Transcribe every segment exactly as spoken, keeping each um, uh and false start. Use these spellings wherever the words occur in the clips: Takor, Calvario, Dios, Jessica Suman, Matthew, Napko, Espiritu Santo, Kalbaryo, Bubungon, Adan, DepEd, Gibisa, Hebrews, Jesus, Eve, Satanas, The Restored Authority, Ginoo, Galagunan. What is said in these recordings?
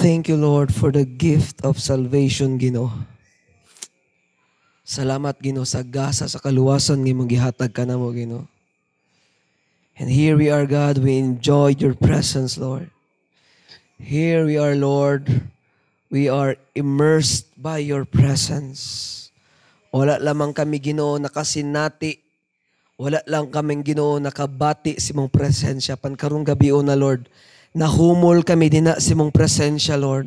Thank you, Lord, for the gift of salvation, Ginoo. Salamat, Ginoo, sa gasa, sa kaluwasan, ngayong gihatag ka na mo, Ginoo. And here we are, God, we enjoy your presence, Lord. Here we are, Lord, we are immersed by your presence. Wala lamang kami, Ginoo, nakasinati. Wala lang kaming, Ginoo, nakabati sa imong presensya. Pankarong gabi, O na, Lord, nahumol kami din na sa imong presensya, Lord.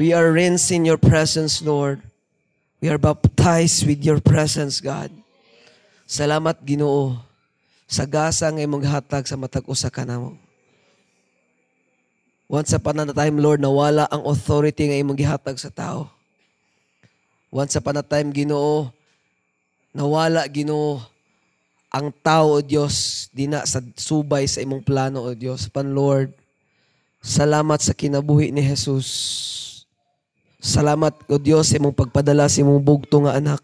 We are rinsed in your presence, Lord. We are baptized with your presence, God. Salamat, Ginoo, sa gasa nga imong hatag sa matag usa ka namo. Once upon a time, Lord, nawala ang authority nga imong gihatag sa tao. Once upon a time, Ginoo, nawala, Ginoo, ang tao, O Dios, dina sa subay sa imong plano, O Dios. Pan, Lord, salamat sa kinabuhi ni Jesus. Salamat, O Diyos, sa imong pagpadala sa imong bugto nga anak.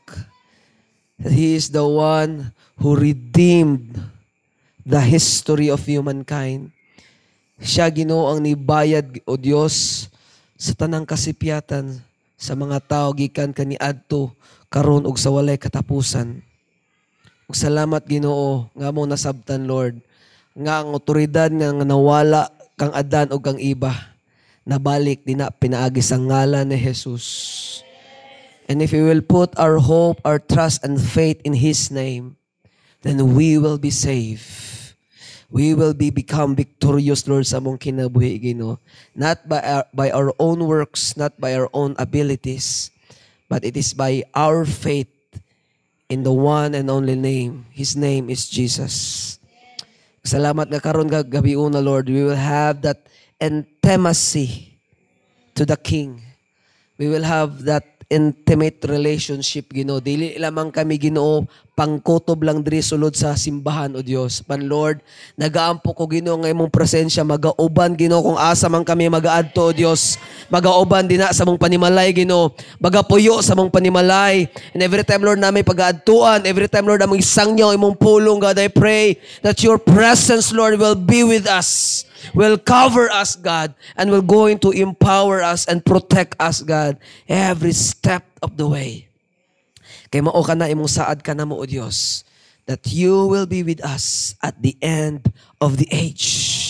He is the one who redeemed the history of humankind. Siya, Ginoo, ang nibayad, O Diyos, sa tanang kasipiatan sa mga tao gikan kaniadto karon og sa walay katapusan. Ug salamat, Ginoo, nga mo nasabtan, Lord, nga ang otoridad nga nawala kang Adan o kang iba, nabalik din na pinaagis ang ngalan ni Jesus. And if we will put our hope, our trust, and faith in His name, then we will be saved. We will be become victorious, Lord, sa mong kinabuhi, Ginoo. Not by our, by our own works, not by our own abilities, but it is by our faith in the one and only name. His name is Jesus. Salamat nga karon nga gabi una, Lord. We will have that intimacy to the King. We will have that intimate relationship, Ginoo. Dili lamang kami, Ginoo, pangkotob lang diri sulod sa simbahan, O Dios. Pan, Lord, nagaampo ko, Ginoo, nga imong presensya magauban, Ginoo, kung asa man kami magaadto, O Dios. Magauban din na sa mong panimalay, Ginoo. Magapuyo sa mong panimalay. And every time, Lord, na may pagaadtuan, every time, Lord, na may sangyaw imong pulong, God, I pray that your presence, Lord, will be with us, will cover us, God, and will going to empower us and protect us, God, every step of the way. Kay mao ka na imong saad ka na mo, O Dios, that you will be with us at the end of the age.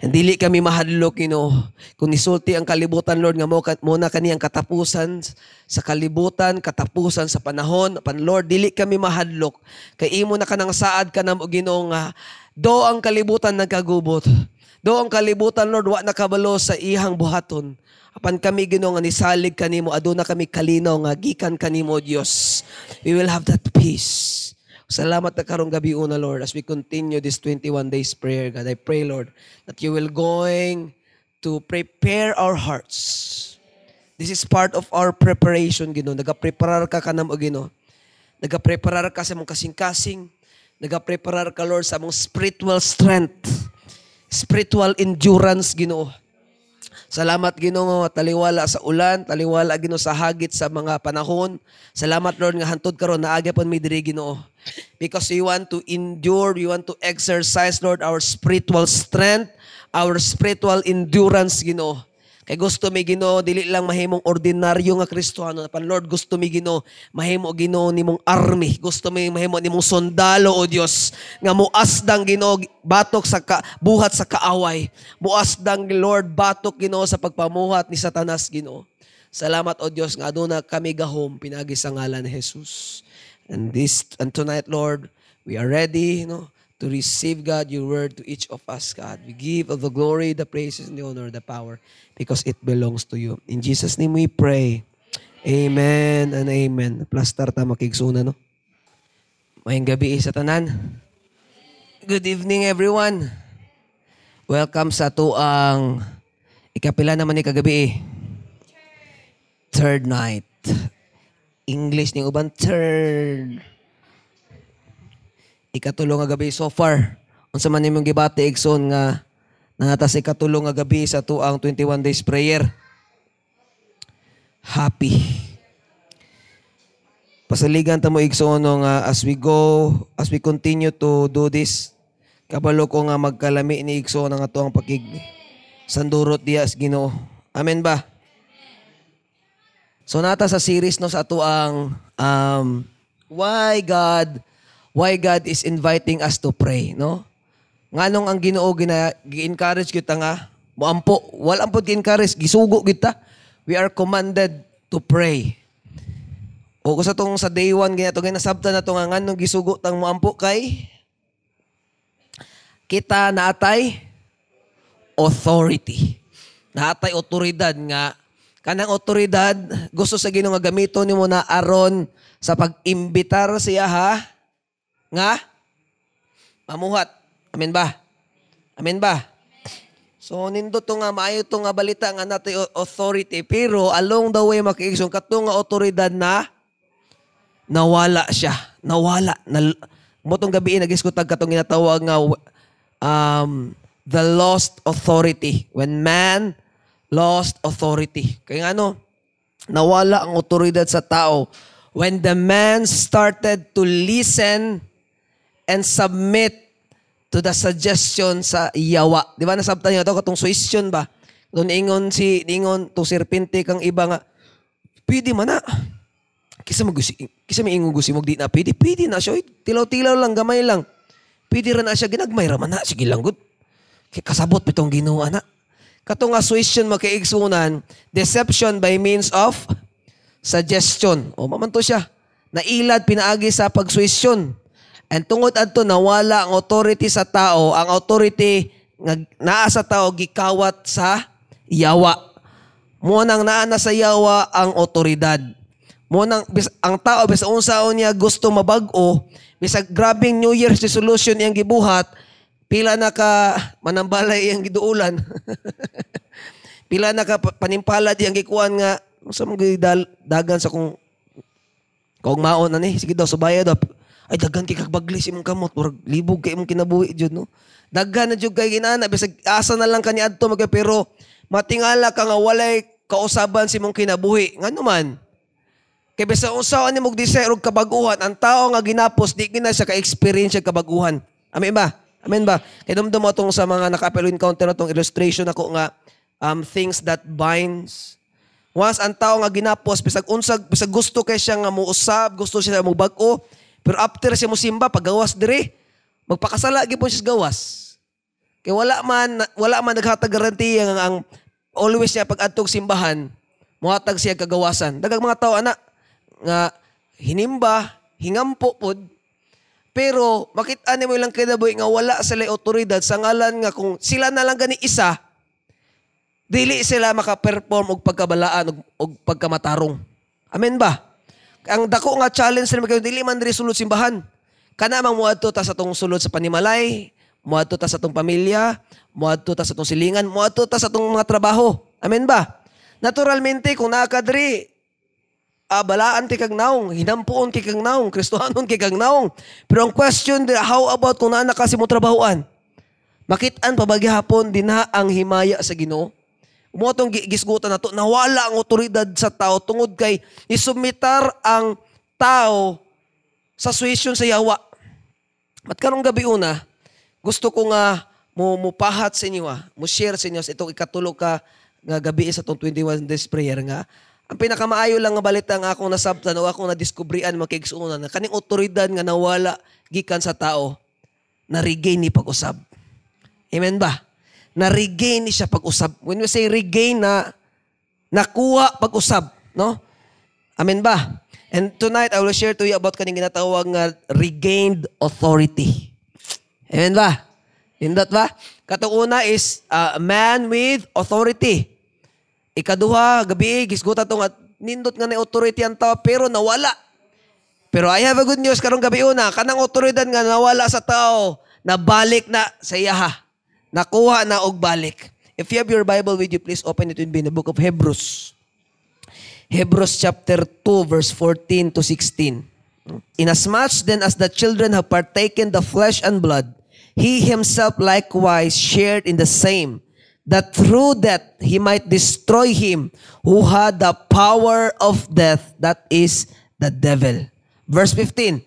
And dili kami mahadlok, Ginoo. Kung nisulti ang kalibutan, Lord, nga muna kani ang katapusan sa kalibutan, katapusan sa panahon. Pan, Lord, dili kami mahadlok. Kay imo na kanang saad ka na mo, Ginoo, nga do ang kalibutan nagkagubot, do ang kalibutan, Lord, wa nakabalo sa ihang buhaton. Apan kami, Ginoo, nga nisalig kanimo, aduna kami kalinaw nga gikan kanimo, Dios. We will have that peace. Salamat na karong gabi una, Lord, as we continue this twenty-one days prayer, God. I pray, Lord, that you will going to prepare our hearts. This is part of our preparation, Ginoo. Nagapreparar ka kanamo, Ginoo. Nagapreparar ka sa mong kasing-kasing. Nagapreparar ka, Lord, sa mong spiritual strength. Spiritual endurance, Ginoo. Salamat, Ginoo, taliwala sa ulan, taliwala, Ginoo, sa hagit sa mga panahon. Salamat, Lord, nga hantod karon naagya pon mi diri, Ginoo. Because we want to endure, we want to exercise, Lord, our spiritual strength, our spiritual endurance, Ginoo. Kay gusto mi, Ginoo, dili lang mahimong ordinaryo nga Kristohano. Pan, Lord, gusto mi, Ginoo, mahimo, Ginoo, nimong army. Gusto mi mahimo nimong sundalo, O Dios, nga muasdang, Ginoo, batok sa ka, buhat sa kaaway. Muasdang, Lord, batok, Ginoo, sa pagpamuhat ni Satanas, Ginoo. Salamat, O Dios, nga aduna kami gahom pinaagi sa ngalan ni Jesus. And this and tonight, Lord, we are ready, you know, to receive, God, your word to each of us, God. We give of the glory, the praises, and the honor, the power, because it belongs to you. In Jesus' name we pray. Amen and amen. Plastar ta makigsuna, no? Mayang gabi, sa tanan. Good evening, everyone. Welcome sa to ang ikapila naman ni kagabi. Third night. English ni uban, third. Ikatulong nga gabi so far. Unsa man nimong gibati igsoon nga nangata sa ikatulong nga gabi sa tuang twenty-one days prayer. Happy. Pasaligan ta mo igsoon nga as we go, as we continue to do this, kabalo ko nga magkalami ni igsoon nga tuang pakig sandurot dias, Ginoo. Amen ba? So nata sa series no sa ato ang um, why God why God is inviting us to pray, no? Nganong ang Ginoo gina gi-encourage kita nga moampo, walang pud gi-encourage, gisugo kita. We are commanded to pray. O sa tong sa day one ginato gina sabta na to nga nganong gisugo tang moampo kay kita naatay authority. Naatay otoridad nga kanang otoridad gusto sa Ginoo nga gamiton nimo na aron sa pag-imbitar siya ha nga mamuhat. Amen ba? Amen ba? So nindo to nga maayo to nga balita nga natay authority pero along the way makiigsoon katong nga otoridad na nawala siya. Nawala. Na, motong gabi nag-iskutag katong ginatawag nga um the lost authority when man lost authority. Kaya ano, nawala ang otoridad sa tao. When the man started to listen and submit to the suggestion sa yawa. Di ba nasabtan niyo ito? Katong suisyon ba? Doon ingon si, ingon to serpente kang iba nga, pwede man na. Kisa may ingon gusi mo, di na pwede. Pwede na siya. Tilaw-tilaw lang, gamay lang. Pwede rin na siya. Ginagmay raman na. Sige lang, good. Kasabot pitong Ginoo na. Katong aswisyon makiigsunan, deception by means of suggestion. O mamanto siya. Nailad, pinaagi sa pagswisyon. And tungod adto nawala ang authority sa tao, ang authority nga naa sa tao, gikawat sa yawa. Munang naa na sa yawa ang otoridad. Munang ang tao, bisa unsaon niya gusto mabag-o, bisa grabbing New Year's resolution yung gibuhat, pila na ka manambalay ang giduulan. Pila na ka panimpalad ang gikuan nga sa mga dagan sa kung kung maon na ni. Sige daw, subaya daw. Ay, dagan kay kagbaglis imong kamot. Murag libog kay imong kinabuhi dyan, no? Dagan na dyan kay ginana. Bisag asa na lang kaniad to magka. Pero matingala ka nga walay kausaban si imong kinabuhi. Nga naman. Kaya bisag usawan ni Mugdisay o kabaguhan. Ang tao nga ginapos, di gina siya ka-experience siya kabaguhan. Amin ba? Amen ba? Kaya dumdum atong sa mga nakapelo encounter na itong illustration ako nga um, things that binds. Once ang tao nga ginapos, bisag unsag, bisag gusto kay siya nga muusab, gusto siya nga mubag-o, pero after siya musimba, paggawas diri, magpakasala gyud po siya gawas. Kaya wala man, wala man naghatag garantiya nga ang always siya pag-adtog simbahan, muhatag siya kagawasan. Daghang mga tao ana nga hinimba, hingampo pod, pero makita ni mo ilang kinabuhi nga wala sila otoridad sa ngalan nga kung sila na lang gani isa, dili sila makaperform og pagkabalaan og pagkamatarong. Amen ba? Ang dako nga challenge nila kayo, dili man diri sulod simbahan. Kana mang muadto ta sa tong sulod sa panimalay, muadto ta sa tong pamilya, muadto ta sa tong silingan, muadto ta sa tong mga trabaho. Amen ba? Naturalmente kung nakadiri, Ah, balaan ti kag naong, hinampuon ti kag naong, Kristohanon ti kag naong. Pero ang question, how about kung naa kasi mo trabahoan? Makitaan pa ba gihapon din na ang himaya sa Ginoo? Umotong gisgutan na to, nawala ang otoridad sa tao tungod kay isumitar ang tao sa sitwasyon sa yawa. At karong gabi una, gusto ko nga mupahat sa inyo, ah, mushare sa inyo, itong ikatulog ka nga gabi sa itong twenty-one days prayer nga. Ang pinakamaayo lang nga balita nga akong nasabtan o akong nadiskubrian makigsunan na kaning otoridad nga nawala gikan sa tao, na-regain ni pag-usab. Amen ba? Na-regain ni siya pag-usab. When we say regain na, nakuha pag-usab. No? Amen ba? And tonight, I will share to you about kaning ginatawag nga regained authority. Amen ba? Hindot ba? Katong una is uh, man with authority. Ikaduha, gabi, gisgutan itong nindot nga na authority ang tao pero nawala. Pero I have a good news karong gabi una. Kanang otoridad nga nawala sa tao, nabalik na sa iyaha. Nakuha na og balik. If you have your Bible with you, please open it in the book of Hebrews. Hebrews chapter two, verse fourteen to sixteen. Inasmuch then as the children have partaken the flesh and blood, he himself likewise shared in the same, that through death he might destroy him who had the power of death, that is, the devil. Verse fifteen,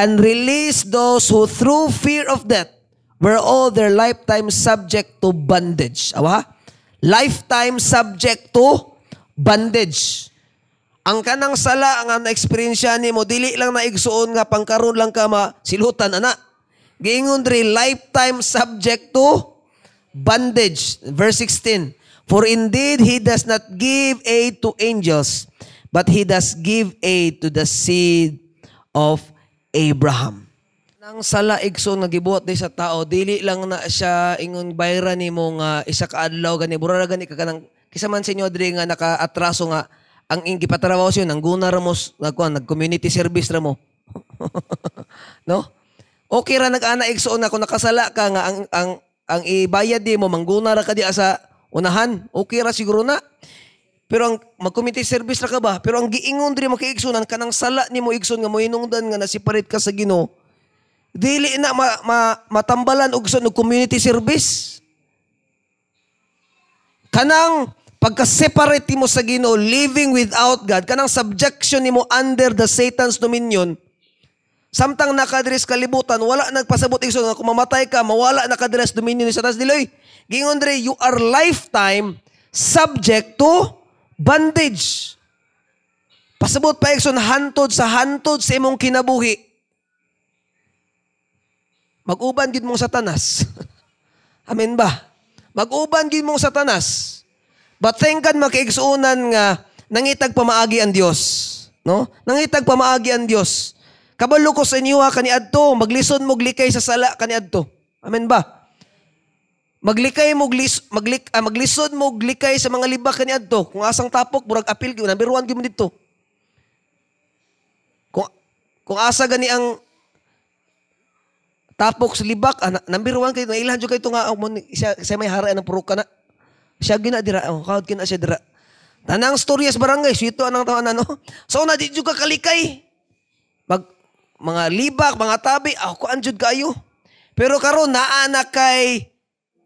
and release those who through fear of death were all their lifetime subject to bondage. Awa? Lifetime subject to bondage. ang kanang sala nga na-experience ni mo, dili lang naigsuon nga pangkaroon lang ka masilutan, ana. Giingon diri, lifetime subject to bondage. Verse sixteen, for indeed he does not give aid to angels, but he does give aid to the seed of Abraham. Nang sala igsoon nga gibuhat di sa tao, dili lang na siya ingon bayra nimo nga isa ka adlaw gani burara gani ka kanang kisa man sa inyo diri nga nakaatraso nga ang ingi patrabaho siyo nang guna ra mo nagkuan nag community service ra mo. No? Okay ra nag-ana igsoon ako nakasala ka nga ang ang ang ibayad di mo mangguna ra ka di asa unahan. Okay ra siguro na. Pero ang mag-community service ra ka ba? Pero ang giingon diri makiigsunan kanang sala nimo igsoon nga mohinungdan nga nasiparate ka sa Ginoo. Dili na ma, ma, matambalan og sa community service. Kanang pagka-separate mo sa Ginoo, living without God, kanang subjection nimo under the Satan's dominion. Samtang nakadres kalibutan, wala nagpasabot igsoon nga kung mamatay ka, mawala nakadres dominion ni Satanas diloy. Gingon diri, you are lifetime subject to bondage. Pasabot pa igsoon hantod sa hantod sa imong kinabuhi. Mag-uban gid mong Satanas. Amen ba? Mag-uban gid mong Satanas. But thank God makiigsuunan nga nangitag pamaagi ang Dios, no? Nangitag pamaagi ang Dios. Kabalo ko sa inyo ha kaniadto, maglison mo glikay sa sala kaniadto. Amen ba? Maglikay mo glis maglik ah, maglisod mo glikay sa mga libak kaniadto. Kung asang tapok murag apil gyud number one gyud mo didto. Kung kung asa gani ang tapok sa libak, ah, number one kayo, nailahan dyan kayo nga, um, siya, siya may haraan ng purok ka na. Siya ginadira, oh, kahod kina siya dira. Tanang stories barangay, sito anang tawanan, no? So, na dyan ka kalikay. Mag, mga libak, mga tabi, ah, kuan dyan kayo. Pero karon naa na kay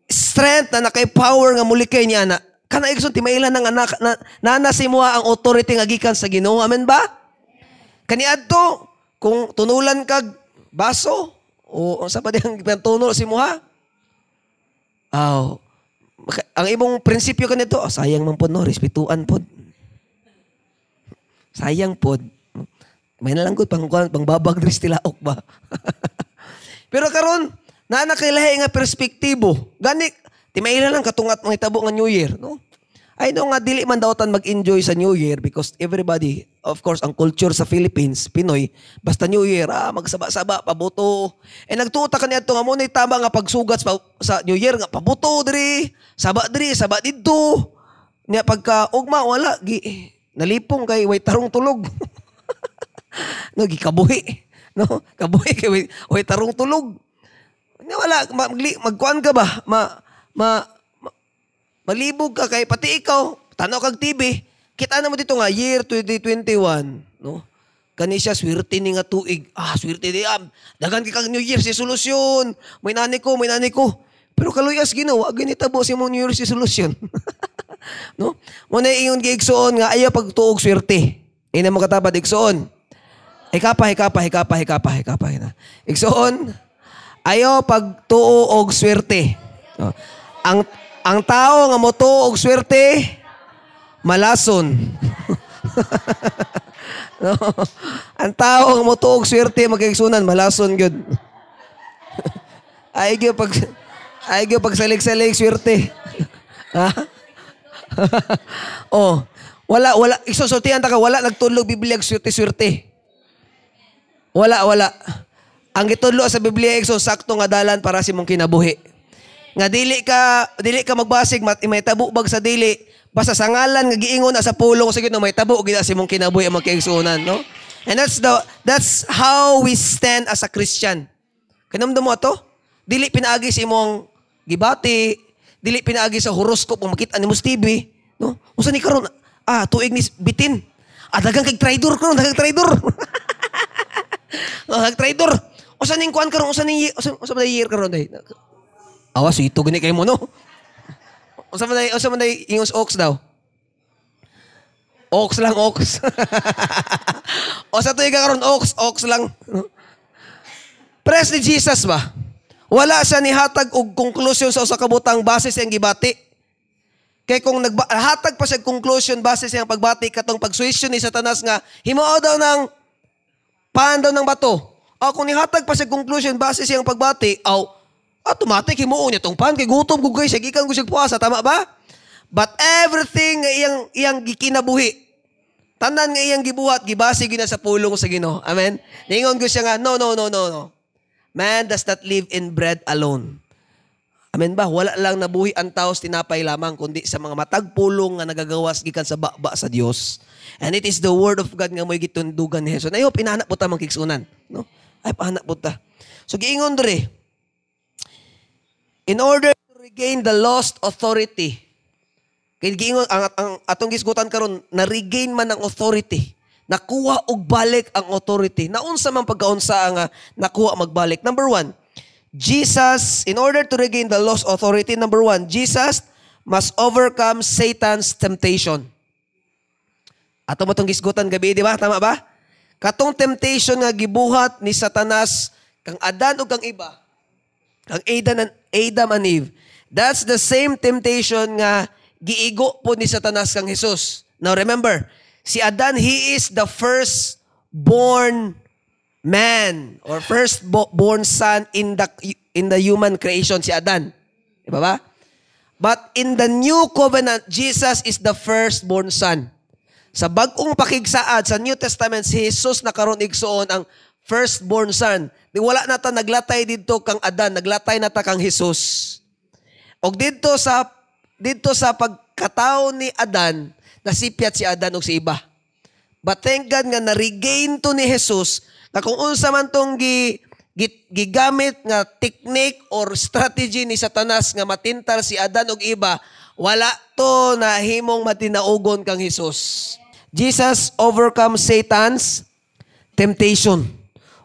strength, na kay power nga muli kay niya na. Kanaigsun, timailan ng anak, na, nanasimuha ang authority nga gikan sa Ginoo. Amen ba? Kaniadto, kung tunulan kag baso, o sa pati ang tuno si Moha? Oh, ang ibong prinsipyo kanito, oh, sayang man po, no? Respetuan po. Sayang po. May nalanggod, pang, pang babag dris tilaok ba? Pero karon nanakailahe nga perspektibo. Gani, timaila lang katungat ng itabo ng New Year. No? I know nga, dili man daotan mag-enjoy sa New Year because everybody, of course, ang culture sa Philippines, Pinoy, basta New Year, ah, magsaba-saba, pabuto. Eh, nagtuta ka niya ito nga muna, tama nga pagsugat sa New Year, nga pabuto, diri, saba diri, saba dito. Niya pagka, ugma, wala, gi, nalipong kay way tarong tulog. No, gi, kabuhi. No, kabuhi kay way, way tarong tulog. Niya wala, magli, magkuhan ka ba? Ma, ma, malibog ka kay pati ikaw, tanaw kag T V, kita na mo dito nga, year twenty twenty-one, no? Kani siya, swerte ni nga tuig. Ah, swerte ni am. Dagan ka kag New Year, si solusyon. May nani ko, may nani ko. Pero kaluyas ginawa, ginitabo si mo New Year, si solusyon. No? Muna iyon giigsoon nga, ayaw pagtuog swerte. Ina mo katapad, igsoon. Hikapa, hikapa, hikapa, hikapa, hikapa. Igsoon, ayaw pagtuog swerte. No? Ang... Ang tao nga motuog swerte, malason. No? Ang tao nga motuog swerte, magkiksunan, malason yun. Ay, gyo pag, ay, gyo pag salik-salik swerte. Ha? Oh, wala, wala. Iksusultihan ta ka, wala nagtulog Biblia, swerte-swerte. Wala, wala. Ang gitudlo sa Biblia, ikso, sakto nga dalan para si mong kinabuhi. Nga dili ka dili ka magbasig mat, may tabo bag sa dili basta sa ngalan nga giingon sa pulong sa Ginoo may tabo gid sa imong kinabuhi ang magkiigsunan, no? And that's the that's how we stand as a Christian. Kanamdam mo ato? Dili pinaagi sa imong gibati, dili pinaagi sa horoscope o makita nimo sa T V, no? Usa ni karon ah tuig ni bitin. Ah daghang kag traidor karon, daghang traidor. Daghang traidor. Usa ning kuan karon, usa ning usa ba year karon day? Awa, suito gani kayo mo, no? Usa man na, usa man na, ingos ox daw. Ox lang, ox. O sa tuig ka karon ox, ox lang. Pres ni Jesus ba? Wala siya nihatag og konklusyon sa usa ka butang base sa ang gibati. Kaya kung naghatag pa sa conclusion base sa pagbati katong pagsuisyon ni Satanas nga himuo daw ng paan daw ng bato. O kung nihatag pa sa conclusion base sa pagbati, aw, automatic himuo niya tong paan kay gutom ko guys, gikan ko sig puasa, tama ba? But everything nga iyang iyang gikinabuhi, tanan nga iyang gibuhat, gibase gyud na sa pulong sa Ginoo. Amen. Ningon ko siya nga, no no no no no. Man does not live in bread alone. Amen ba? Wala lang nabuhi ang taos tinapay lamang, kundi sa mga matag pulong nga nagagawas gikan sa baba sa Dios. And it is the word of God nga mo'y gitundugan ni Jesus. I hope inahanap po ta mang kiksunan. No? Ay, pahanap po ta. So, giingon dre, in order to regain the lost authority, kaya giingon, ang, ang atong gisgutan karon na-regain man ang authority, nakuha og balik ang authority, naunsa man pagkaunsa nga nakuha magbalik. Number one, Jesus, in order to regain the lost authority, number one, Jesus must overcome Satan's temptation. Ato mo itong gisgutan gabi, di ba? Tama ba? Katong temptation nga gibuhat ni Satanas, kang Adan o kang iba, kang Adam and Eve, that's the same temptation nga giigo po ni Satanas kang Jesus. Now remember, si Adan, he is the first born man or first born son in the in the human creation, si Adan. Diba ba? But in the new covenant, Jesus is the first born son. Sa bagong pakigsaad sa New Testament, si Jesus na karon igsuon ang first born son. Di wala na ta naglatay didto kang Adan, naglatay na ta kang Jesus. Og didto sa didto sa pagkatao ni Adan, nasipyat si Adan og si iba. But thank God nga na-regain to ni Jesus. Na kung unsa man tong gi, gi, gigamit nga technique or strategy ni Satanas nga matintal si Adan og iba, wala to na himong matinaugon kang Jesus. Jesus overcome Satan's temptation.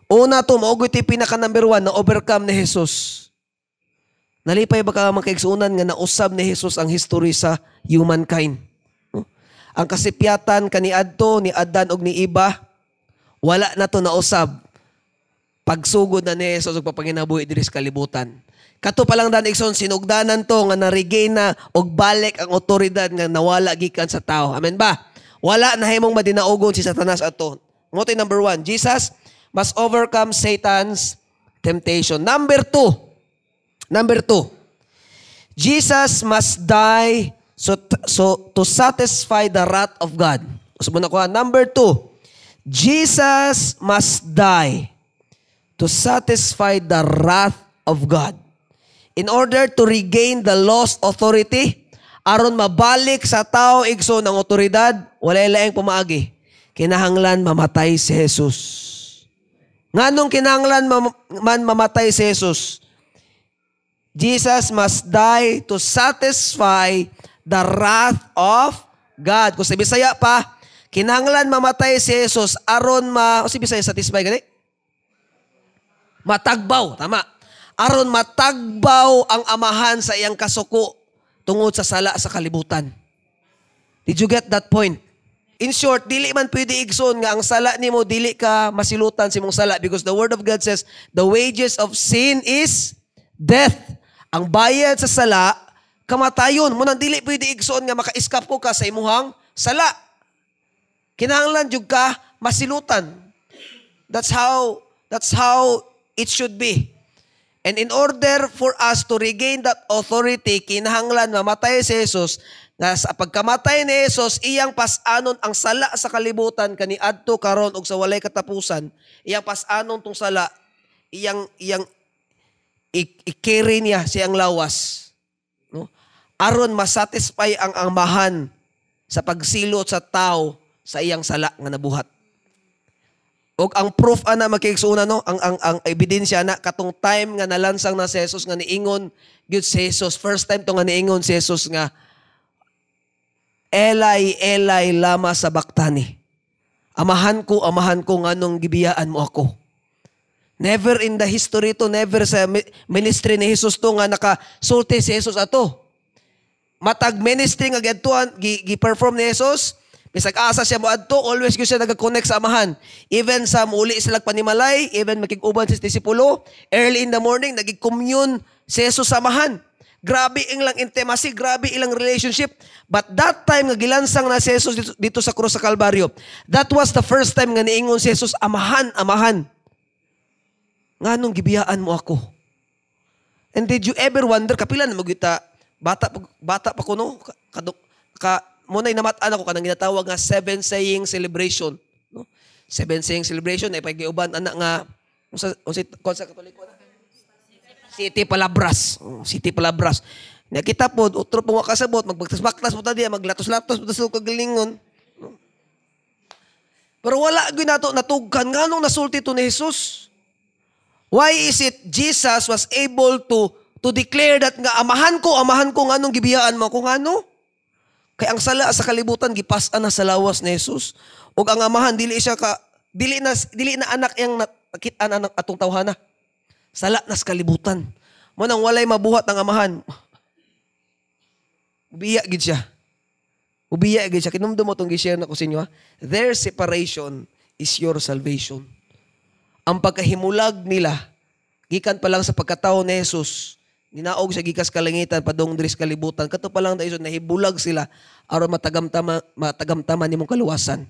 Una to, maogoy ti pinaka number one na overcome ni Jesus. Nalipay ba ka makaigsunan nga nausab ni Jesus ang history sa humankind? Huh? Ang kasipyatan kaniadto ni Adan og ni iba, wala na to nausab. Pagsugod na ni Jesus o papanginabuhi diri sa kalibutan. Kato palang dan igsoon sinugdanan to nga na-regain na og balik ang otoridad nga nawala gikan sa tao. Amen ba? Wala na himong madinaugon si Satanas ato. Motoy number one, Jesus must overcome Satan's temptation. Number two, number two, Jesus must die so so to satisfy the wrath of God. Usbon ako, number two, Jesus must die to satisfy the wrath of God. In order to regain the lost authority, aron mabalik sa tao igsoon ang otoridad, walay laing pumaagi, kinahanglan mamatay si Jesus. Nganong kinahanglan man mamatay si Jesus? Jesus must die to satisfy the wrath of God. Kung sa Bisaya pa, kinanglan mamatay si Jesus aron ma, o si Bisaya satisfy gani? Matagbaw, tama. Aron matagbaw ang amahan sa iyang kasuko tungod sa sala sa kalibutan. Did you get that point? In short, dili man pwede igsoon nga ang sala nimo dili ka masilutan sa imong sala, because the word of God says, the wages of sin is death. Ang bayad sa sala kamatayon. Munang dili pwede igsoon nga maka-escape ko ka sa imong sala. Kinahanglan jud ka masilutan. That's how that's how it should be. And in order for us to regain that authority, kinahanglan mamatay si Jesus. Na sa pagkamatay ni Jesus, iyang pas-anon ang sala sa kalibutan kaniadto karon og sa walay katapusan. Iyang pas-anon tong sala, iyang iyang i-carry niya siyang lawas. No? Aron masatisfy ang amahan sa pagsilot sa tao sa iyang sala nga nabuhat. Og ang proof ana makiksunan no, ang ang ang ebidensya na katong time nga nalansang na si Jesus nga niingon gyud si Jesus, first time to nga niingon si Jesus nga Elay, Elay, lama sabaktani. Amahan ko, amahan ko, nganong gibiyaan mo ako. Never in the history to, never sa ministry ni Jesus to nga nakasulti si Jesus ato. Matag ministry nga gituan gi-perform ni Jesus. Bisag asa siya mo adto, always gyud siya nag-connect sa amahan. Even sa muli sila panimalay, even makig-uban sa disipulo, early in the morning nagig-commune si Jesus sa amahan. Grabe ang lang intimacy, grabe ilang relationship. But that time nga gilansang na si Jesus dito, dito sa krus sa Calvario, that was the first time nga niingon si Jesus, amahan, amahan. Nganong gibiyaan mo ako? And did you ever wonder, kapila na magita, bata, bata pa ko no, kaduk, ka, muna'y namataan ako, kanang ginatawag nga seven saying celebration. No? Seven saying celebration, ay pag-iuban, anak nga, unsa, unsa, unsa katoliko na? City Palabras. City Palabras. Nakita po, utro po mga kasabot, magbaktas-baktas po tayo, maglatos-latos po tayo kagalingon. Pero wala ginato natugkan. Nga nung nasulti to ni Jesus? Why is it Jesus was able to to declare that nga amahan ko, amahan ko, nga nung gibiyaan mo ko, nga no? Kaya ang sala sa kalibutan, gipasan na sa lawas ni Jesus. O ang amahan, dili siya ka, dili na, dili na anak yang nakitaan anak atong tawhana. Sala na sa kalibutan. Munang walay mabuhat ang amahan. Ubiya gid siya. Ubiya gid siya. Kinumdum mo itong gishare na ko sa inyo. Ha? Their separation is your salvation. Ang pagkahimulag nila, gikan pa lang sa pagkatao ni Jesus, ninaog siya gikas kalangitan, padongdris kalibutan. Kato pa lang na iso, nahibulag sila aron matagamtama, matagamtama ni mong kaluwasan.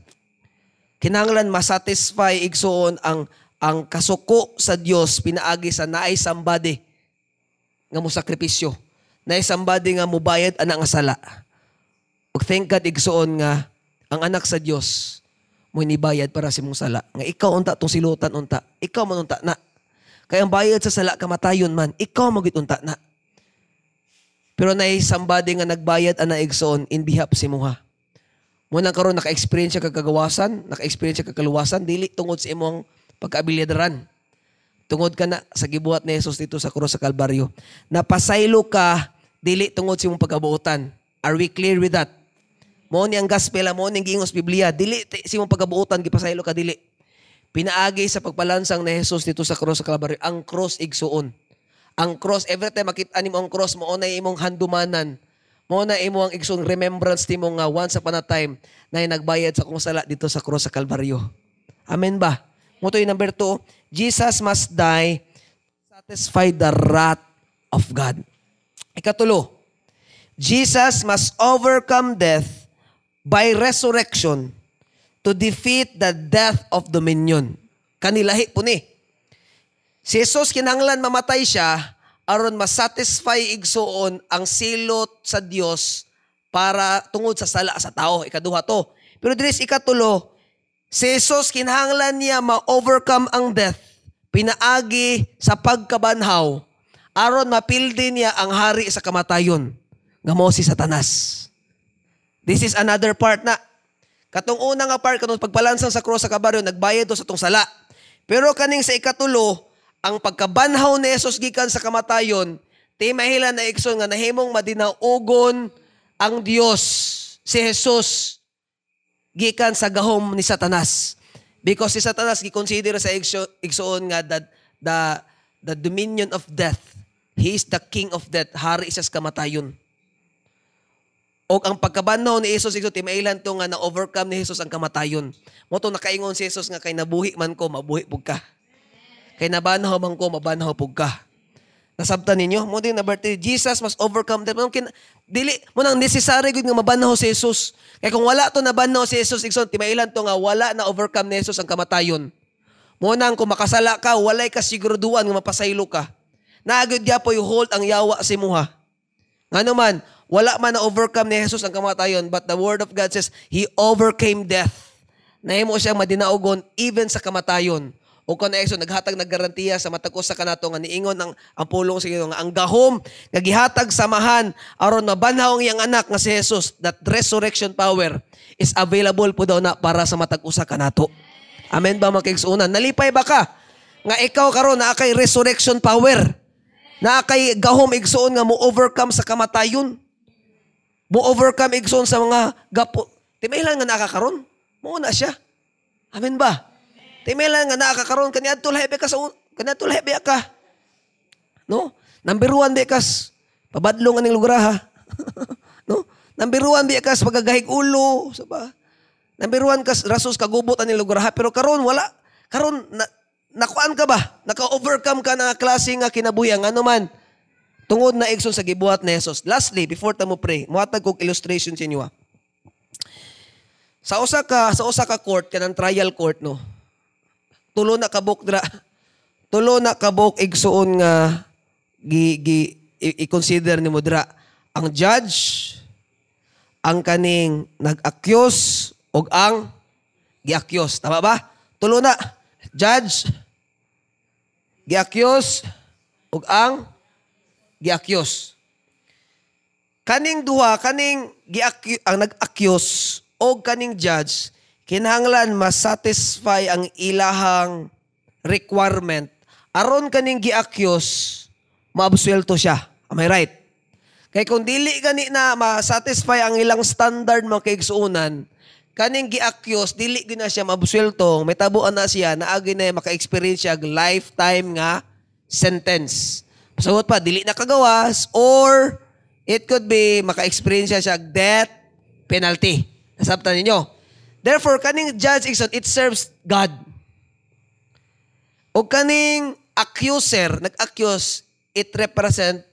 Kinanglan masatisfy igsoon ang ang kasuko sa Dios pinaagi sa naay somebody nga mo sakripisyo, naay somebody nga mubayad ana nga sala. Ug thank God igsoon nga ang anak sa Dios mo nibayad para sa imong sala, nga ikaw unta tong silutan unta, ikaw man unta na. Kay ang bayad sa sala kamatayon man, ikaw magit unta na. Pero naay somebody nga nagbayad ana igsoon in behalf sa imong. Mo nang karon naka-experience ka kagawasan, naka-experience ka kaluwasan, dili tungod sa imong pagkaabilidaran. Tungod ka na sa gibuhat ni Jesus dito sa krus sa Kalbaryo. Napasaylo ka, dili tungod sa imong pagkabuotan. Are we clear with that? Mo ni ang gospel, mo ni ang gingos Biblia. Dili sa imong pagkabuotan, gipasaylo ka, dili. Pinaagi sa pagpalansang ni Jesus dito sa krus sa Kalbaryo. Ang cross igsuon. Ang cross, every time makita nimo ang cross, mo na imong handumanan. Mo na imo ang igsuon remembrance nimo nga once upon a time na nagbayad sa kung sala dito sa krus sa Kalbaryo. Amen ba? Muto yung number two, Jesus must die to satisfy the wrath of God. Ikatulo, Jesus must overcome death by resurrection to defeat the death of dominion. Kanilahi po ni. Si Jesus kinanglan mamatay siya aron masatisfy igsoon ang silot sa Dios para tungod sa sala sa tao. Ikaduha to. Pero dinis ikatulo, si Jesus kinahanglan niya ma-overcome ang death, pinaagi sa pagkabanhaw, aron mapildi niya ang hari sa kamatayon, nga mo si Satanas. This is another part na. Katong una nga part, katong pagpalansang sa krus sa Kalbaryo, nagbayad do sa itong sala. Pero kaning sa ikatulo, ang pagkabanhaw ni Jesus gikan sa kamatayon, ti mahilan na igsoon nga nahimong madinaugon ang Dios si Jesus gikan sa gahom ni Satanas. Because si Satanas gikonsidera sa igsoon nga the, the, the dominion of death. He is the king of death. Hari siya sa kamatayon. O ang pagkabanhaw ni Jesus, ito, timailan ito nga na-overcome ni Jesus ang kamatayon. Mo ito nakaingon si Jesus nga, kay nabuhi man ko, mabuhi pug ka. Kay nabanhaw man ko, mabanhaw pug ka. Nasabtan ninyo? Mo din na birthday, Jesus must overcome death. Dili, mo nang necessary good nga mabanhaw si Jesus. Kaya kung wala to nabanhaw si Jesus, igsoon, timailan to nga wala na overcome ni Jesus ang kamatayon. Mo nang kung makasala ka, walay ka siguraduan nga mapasaylo ka. Naagod niya po yung hold ang yawa si muha. Nga naman, wala man na overcome ni Jesus ang kamatayon, but the word of God says, He overcame death. Nahimo siyang madinaugon even sa kamatayon. O connection, naghatag naggarantiya sa matagos sa kanato nga niingon ang, ang pulong sa nga ang gahom nga gihatag samahan aron mabanhaw ang iyang anak nga si Jesus. That resurrection power is available po daw na para sa matagos sa kanato. Amen ba mga kaigsunan? Nalipay ba ka nga ikaw karon naa kay resurrection power, naa kay gahom igsoon nga mo overcome sa kamatayon, mo overcome igsoon sa mga gapo timailan nga naa karon mo na siya. Amen ba? Timela nga nakakaroon, kanya tulay be ka sa, kanya tulay be ka. No? Number one be kas, pabadlong aning lugar ha. No? Number one be kas, pagagahig ulo, saba. Number one kas, rasos kagubot aning lugar ha. Pero karon wala, karon na, nakuan ka ba? Naka-overcome ka na klase nga kinabuhi. Ano man? Tungod na igsoon sa gibuhat ni Jesus. Lastly, before ta mo pray, muhatag kog illustration sa inyo. Sa usa ka sa usa ka court kanang trial court no. Tulo na kabuk dra. Tulo na kabuk igsoon nga gi gi i-consider nimo dra ang judge, ang kaning nag-accuse og ang gi-accuse, tama ba? Tulo na judge, gi-accuse og ang gi-accuse. Kaning duha, kaning gi-accuse ang nag-accuse o kaning judge, kinahanglan ma-satisfy ang ilahang requirement. Aron kaning gi-accuse, maabsuelto siya. Am I right? Kaya kung dili gani na ma-satisfy ang ilang standard mga kaigsuunan, kaning gi-accuse, dili gina siya maabsuelto, may tabuan na siya, naagi na maka-experience siya lifetime nga sentence. Pasagot pa, dili na kagawas or it could be maka-experience siya death penalty. Nasabtan ninyo. Therefore, kaning judge, it serves God. O kaning accuser, nag-accuse, it represent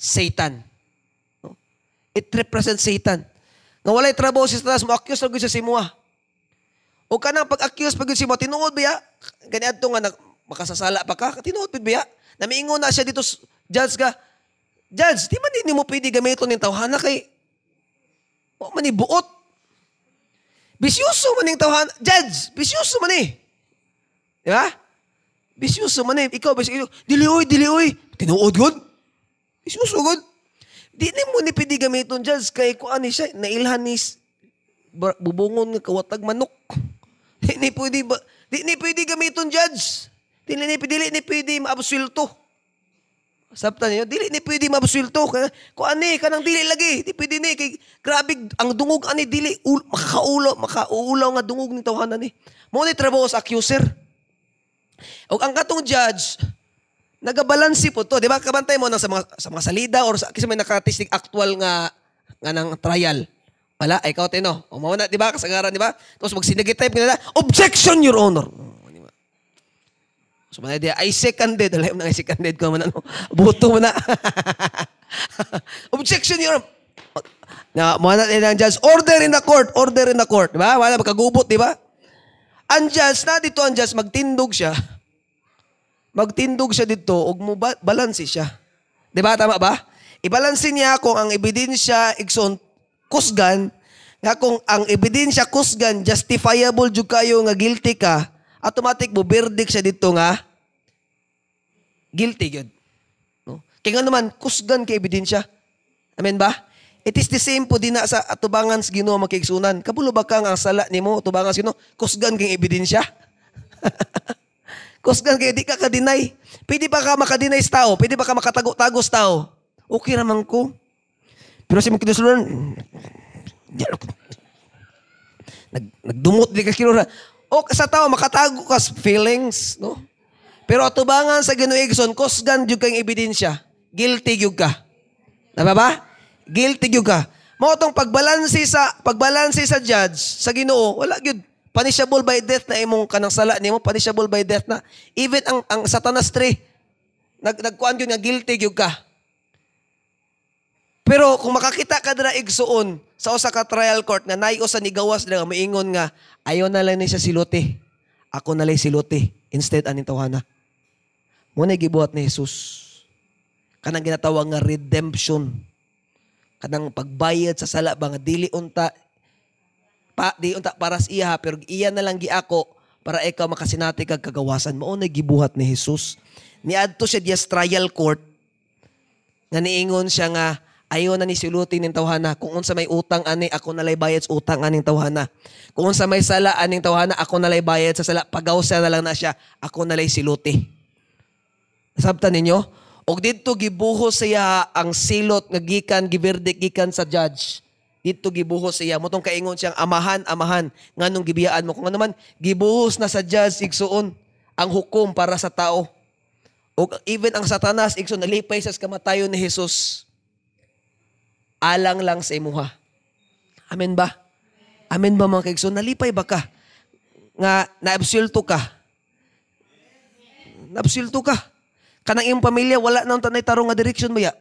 Satan. It represent Satan. Nga walay trabaho si Satanas, mo-accuse lang siya si Mua. O kanang pag-accuse pag si Mua, tinuod ba ya? Ganyan ito nga, makasasala pa ka, tinuod ba ya? Namiingon na siya dito, judge ka. Judge, di man hindi mo pwede gamitin ng tawhana kay o manibuot. Bisyoso man yung tawhan. Judge, bisyoso man eh. Di ba? Bisyoso man eh. Ikaw, bisyoso. Dilioy, dilioy. Tinuod good. Bisyoso good. Di na mo ni pwede gamit nung judge. Kaya kung ano siya, nailhan ni bubungon ng kawatag manok. Di na pwede, ba, di na pwede gamit nung judge. Di na pwede, di pwede maabsulto. Sabta niyo, dili ni pwede maabsulto. Kung ano eh, kanang dili lagi. Di pwede ni. Kay, grabe, ang dungog, ano dili. Ul, makakaulaw, makakaulaw nga dungog ni tawhanan eh. Muna trabaho sa accuser. O ang katong judge, nagabalansi po to. Di ba, kabantay mo na sa mga, sa mga salida or sa, kasi may nakatistig actual nga, nga ng trial. Wala, ay ikaw tino. O mauna, di ba, kasagaran, di ba? Tapos magsinagitype nila, objection, Your Honor. So, man, I seconded. Alam na, I seconded ko man. Ano, buto mo na. Objection, Your Honor. Na, mga natin ang judge, order in the court, order in the court. Diba? Wala, magkagubot, diba? Ang judge, na dito ang judge, magtindog siya. Magtindog siya dito, huwag mo ba- balansi siya. Diba, tama ba? Ibalansi niya kung ang ebidensya, ikson, kusgan, nga kung ang ebidensya, kusgan, justifiable, jud kayo nga guilty ka, automatic mo, verdict siya dito nga, guilty yun. No? Kaya nga naman, kusgan kay ebidensya. Amen ba? It is the same po din na sa atubangan sa Ginoo makiigsunan. Kabulo ba kang ang sala ni mo, atubangan sa Ginoo, kusgan kay ebidensya? Kusgan kay, di ka ka-deny. Pwede ba ka makadenay sa tao? Pwede ba ka makatago-tago sa tao? Okay naman ko. Pero si mo kinusulunan, nagdumot di ka kinusulunan. O sa tao, makatago ka sa feelings, no? Pero atubangan sa Ginoo igsoon, kusgan yung kang ebidensya. Guilty yung ka. Tama ba? Guilty yung ka. Mao tong pagbalansi sa, pagbalansi sa judge, sa Ginoo, wala yun. Punishable by death na imong kanang sala nimo, punishable by death na. Even ang, ang Satanas three, nag, nagkuhan yun nga guilty yung ka. Pero kung makakita ka dira igsoon sa usa ka trial court na nayo sa nigawas nga maingon nga ayon na lang ni siya siluti. Ako na lang siluti instead aning tawhana. Mo na gibuhat ni Jesus kanang ginatawag nga redemption. Kanang pagbayad sa sala ba nga dili unta pa di unta para sa iya pero iya na lang giako para ikaw makasinati kag kagawasan. Mo na gibuhat ni Jesus. Niadto siya diya sa trial court nga niingon siya nga ayon na ni siluti ning tawhana. Kung unsa may utang ani, ako nalay bayad sa utang aning tawhana. Kung unsa may sala aning tawhana, ako nalay bayad sa sala. Pagawsa na lang na siya, ako nalay siluti. Nasabtan ninyo? Og didto gibuhos siya ang silot nga gikan giberdik gikan sa judge. Didto gibuhos siya motong kaingon siyang amahan amahan nganong gibiyaan mo kung ano man gibuhos na sa judge igsoon ang hukom para sa tao. Og even ang Satanas igsoon nalipay sa kamatayon ni Jesus. Alang lang sa imuha. Amen ba? Amen ba mga kaigsoon? Nalipay ba ka? Nga naabsulto ka? Naabsulto ka? Kanang iyong pamilya, wala nang tanay tarong nga direksyon mo ya.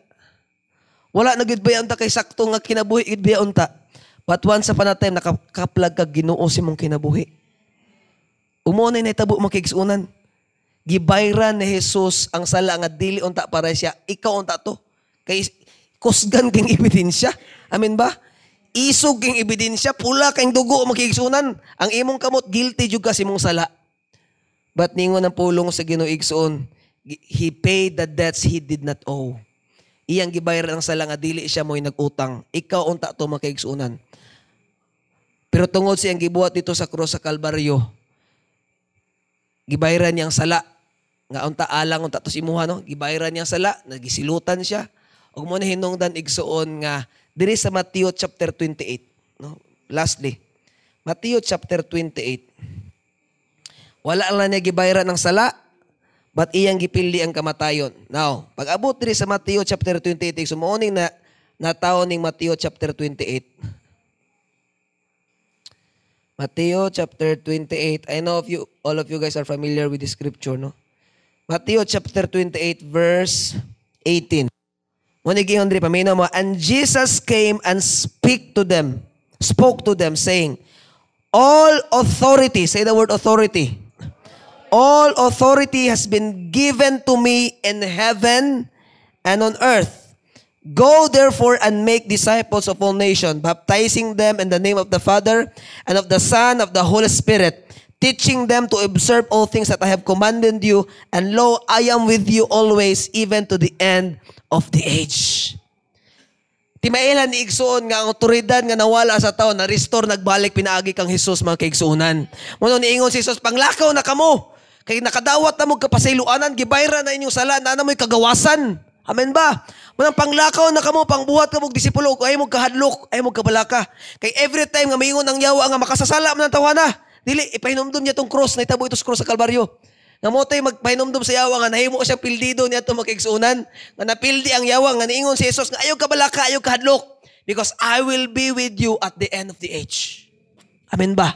Wala na gid bayanta kay sakto nga kinabuhi gid bayanta. But once upon a time nakakaplag kag Ginoo si mong kinabuhi. Umo na nitabo mo kigsunan. Gibayran ni Jesus ang sala nga dili unta para siya, ikaw unta to. Kay kusgan king ebidensya. Amen ba? Isog king ebidensya, pula kang dugo mo kigsunan. Ang imong kamot guilty jud ka si mong sala. But ningon ang pulong sa Ginoo igsoon, he paid the debts he did not owe. Iyang gibayran ang sala nga dili siya mo'y nagutang. Ikaw unta to makaigsunan. Pero tungod siyang gibuhat dito sa krus sa Calvario, gibayran niyang sala. Nga unta alang unta to si imuha, no? Gibayran niyang sala, nagisilutan siya. Ug mo na hinungdan igsoon nga diri sa Matthew chapter twenty-eight, no? Lastly, Matthew chapter twenty-eight. Wala lang niya gibayran ang sala, but iyang gipili ang kamatayon. Now, pag-abot diri sa Matthew chapter twenty-eight, sumuuning na nataon ning Matthew chapter twenty-eight. Matthew chapter twenty-eight. I know of you, all of you guys are familiar with the scripture, no? Matthew chapter twenty-eight verse eighteen. Monigi hundred pamino mo. And Jesus came and speak to them, spoke to them, saying, "All authority," say the word authority. "All authority has been given to me in heaven and on earth. Go therefore and make disciples of all nations, baptizing them in the name of the Father and of the Son and of the Holy Spirit, teaching them to observe all things that I have commanded you, and lo, I am with you always, even to the end of the age." Timailan ni igsoon nga ang otoridad nga nawala sa tao, na-restore, nagbalik, pinaagi kang Jesus mga kaigsuunan. Muna niingon si Jesus, panglakaw na kamo, kay nakadawat na mo kapasailuanan, gibayra na inyong sala, na namoy kagawasan. Amen ba? Manang panglakaw na kamo, pangbuhat ka mong disipulo, ay mong kahadlok, ay mong kabalaka. Kay every time nga mayingon ang yawa nga makasasala man ang tawana, dili, ipahinumdum niya tong cross, naitabo ito sa cross sa Kalbaryo. Nga mo tayo magpahinumdum sa yawa nga, nahimo siya pildido niya itong magkaigsunan, nga napildi ang yawa, nga niingon si Jesus, nga ayaw kabalaka, ayaw kahadlok, because I will be with you at the end of the age. Amen ba?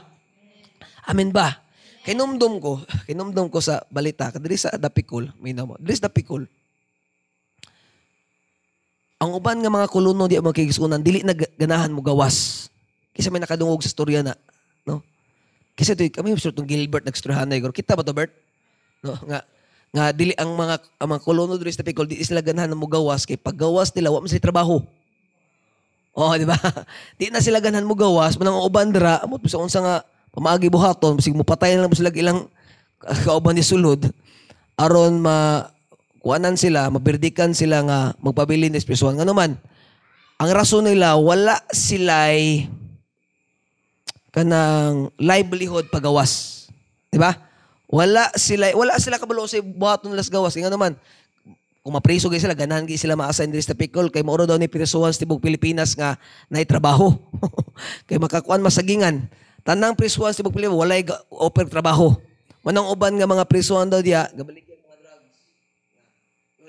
Amen ba? Kinumdum ko, kinumdum ko sa balita, kadiri sa Dapikul, may namo, kadiri sa Dapikul. Ang uban nga mga kolono di ang mga kigsunan, dili na ganahan mo gawas. Kisa may nakadungog sa storya na. No? Kisa ito, kami sure itong Gilbert nagstoryahan na. Kita ba ito, Bert? No? Nga, nga dili ang mga, ang mga kolono doon sa Picol, di sila ganahan mo gawas. Kaya pag gawas nila, wala mo sila trabaho. Oo, di ba? Di na sila ganahan mo gawas. Manang ang uban dira, amot, sa unsa nga, pamaagi buhaton, basig mo patayan lang mo sila ilang kauban ni sulod. Aron ma... kuanan sila, mabirdikan sila nga magpabili ng espiritual. Nga naman, ang rason nila, wala sila'y kanang livelihood pagawas. Diba? Wala sila, wala sila kabalo sa buhaton nila sa gawas. Nga naman, kung mapriso kayo sila, ganahan kayo sila ma-assign din sa Picol, kay mauro daw ni Pirisuan sa Tibog Pilipinas nga naitrabaho. Kay makakuan masagingan. Tanang Pirisuan sa Tibog Pilipinas, wala'y offer trabaho. Manang uban nga mga Pirisuan daw diya, gabalik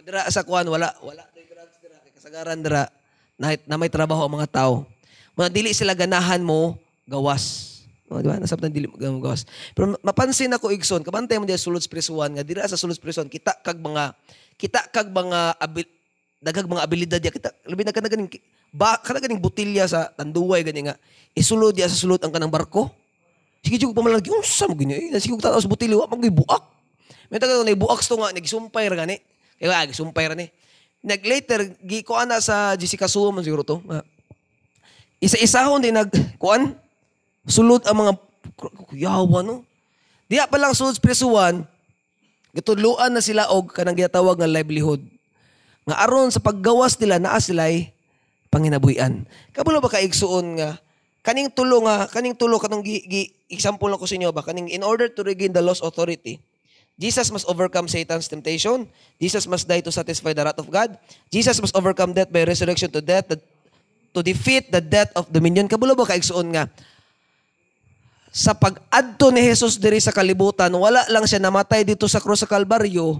dira sa kuan, wala wala toy drugs dira, kay kasagaran dira na, na may trabaho ang mga tao. Mga dili sila ganahan mo gawas. No, di ba? Nasabtan dili mo gawas. Pero mapansin ako igsoon, kabantay mo diya sulod spiritual nga dira sa sulod spiritual kita kag mga kita kag mga abil, dagag mga abilidad diya kita. Labi na kanang ba kanang ganing butilya sa tanduway gani nga isulod diya sa sulod ang kanang barko. Sige jud ko pamalagi unsa mo gani? Sige ko tanaw sa butilya wa magibuak. May taga ni buak sto nga nagisumpay ra gani. Kaya agi sumpay ra ni. Nag later gikuan na sa Jessica Suman siguro to. Isa-isahon din nagkuan sulod ang mga kuyawan no. Diya pa lang sulod presuan gitudluan na sila og kanang gitawag nga livelihood. Nga aron sa paggawas nila naa sila'y panginabuhian. Kabulo ba ka igsuon nga kaning tulo nga kaning tulo kanang example ako sa inyo ba kaning in order to regain the lost authority, Jesus must overcome Satan's temptation. Jesus must die to satisfy the wrath of God. Jesus must overcome death by resurrection to death, to defeat the death of dominion. Kabulo ba kaigsuon nga? Sa pag-adto ni Jesus diri sa kalibutan, wala lang siya namatay dito sa krus sa Kalbaryo.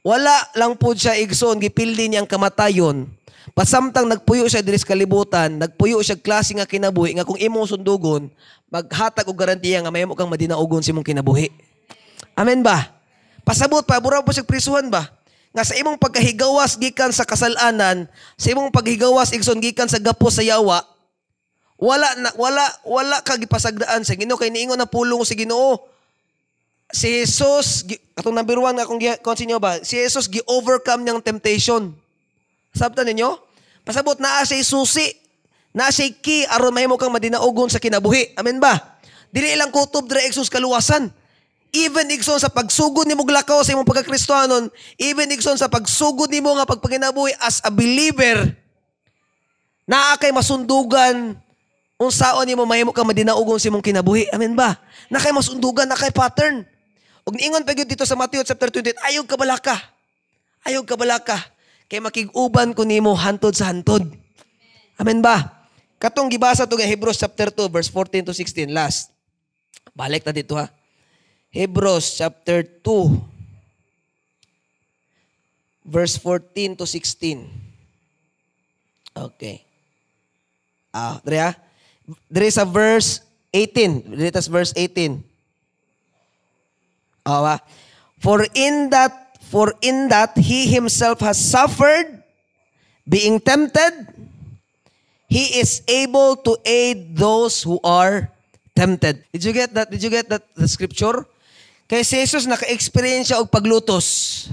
Wala lang po siya igsoon, gipildi niyang kamatayon. Pasamtang nagpuyo siya diri sa kalibutan, nagpuyo siya klase nga kinabuhi, nga kung imong sundugon, maghatag og garantiya nga mahimo kang madinaugon si imong kinabuhi. Amen ba? Pasabot pa, buraw po siya prisuhan ba? nga sa imong pagkahigawas gikan sa kasalanan, sa imong paghigawas igsoon gikan sa gapos sa yawa, wala na, wala wala ka gipasagdaan sa Ginoo kay niingon na pulong si Ginoo. Si Jesus katong number one nga kung konsinyo ba, si Jesus gi-overcome niyang temptation. Sabta ninyo? Pasabot naa siya susi, naa siya ki aron mahimo kang madinaugon sa kinabuhi. Amen ba? Dili ilang kutob dira igsoon sa kaluwasan. Even igsoon sa pagsugod nimo glakaw sa imong pagkakristohanon, even igsoon sa pagsugod nimo nga pagpanginabuhi as a believer, naa kay masundugan unsaon nimo mahimo kang madinaugon sa imong kinabuhi. Amen ba? Na kay masundugan, na kay pattern. Ug niingon pagyud dito sa Matthew chapter twenty-eight, ayog ka balaka. Ayog ka balaka kay makig-uban ko nimo hantod sa hantod. Amen ba? Katong gibasa to nga Hebrews chapter two verse fourteen to sixteen last. Balik ta dito ha. Hebrews chapter two, verse fourteen to sixteen. Okay. Ah, Drea? There is a verse eighteen. Let us verse eighteen. Ah, for in that, for in that he himself has suffered, being tempted, he is able to aid those who are tempted. Did you get that? Did you get that the scripture? Kay si Jesus naka-experience siya og paglutos.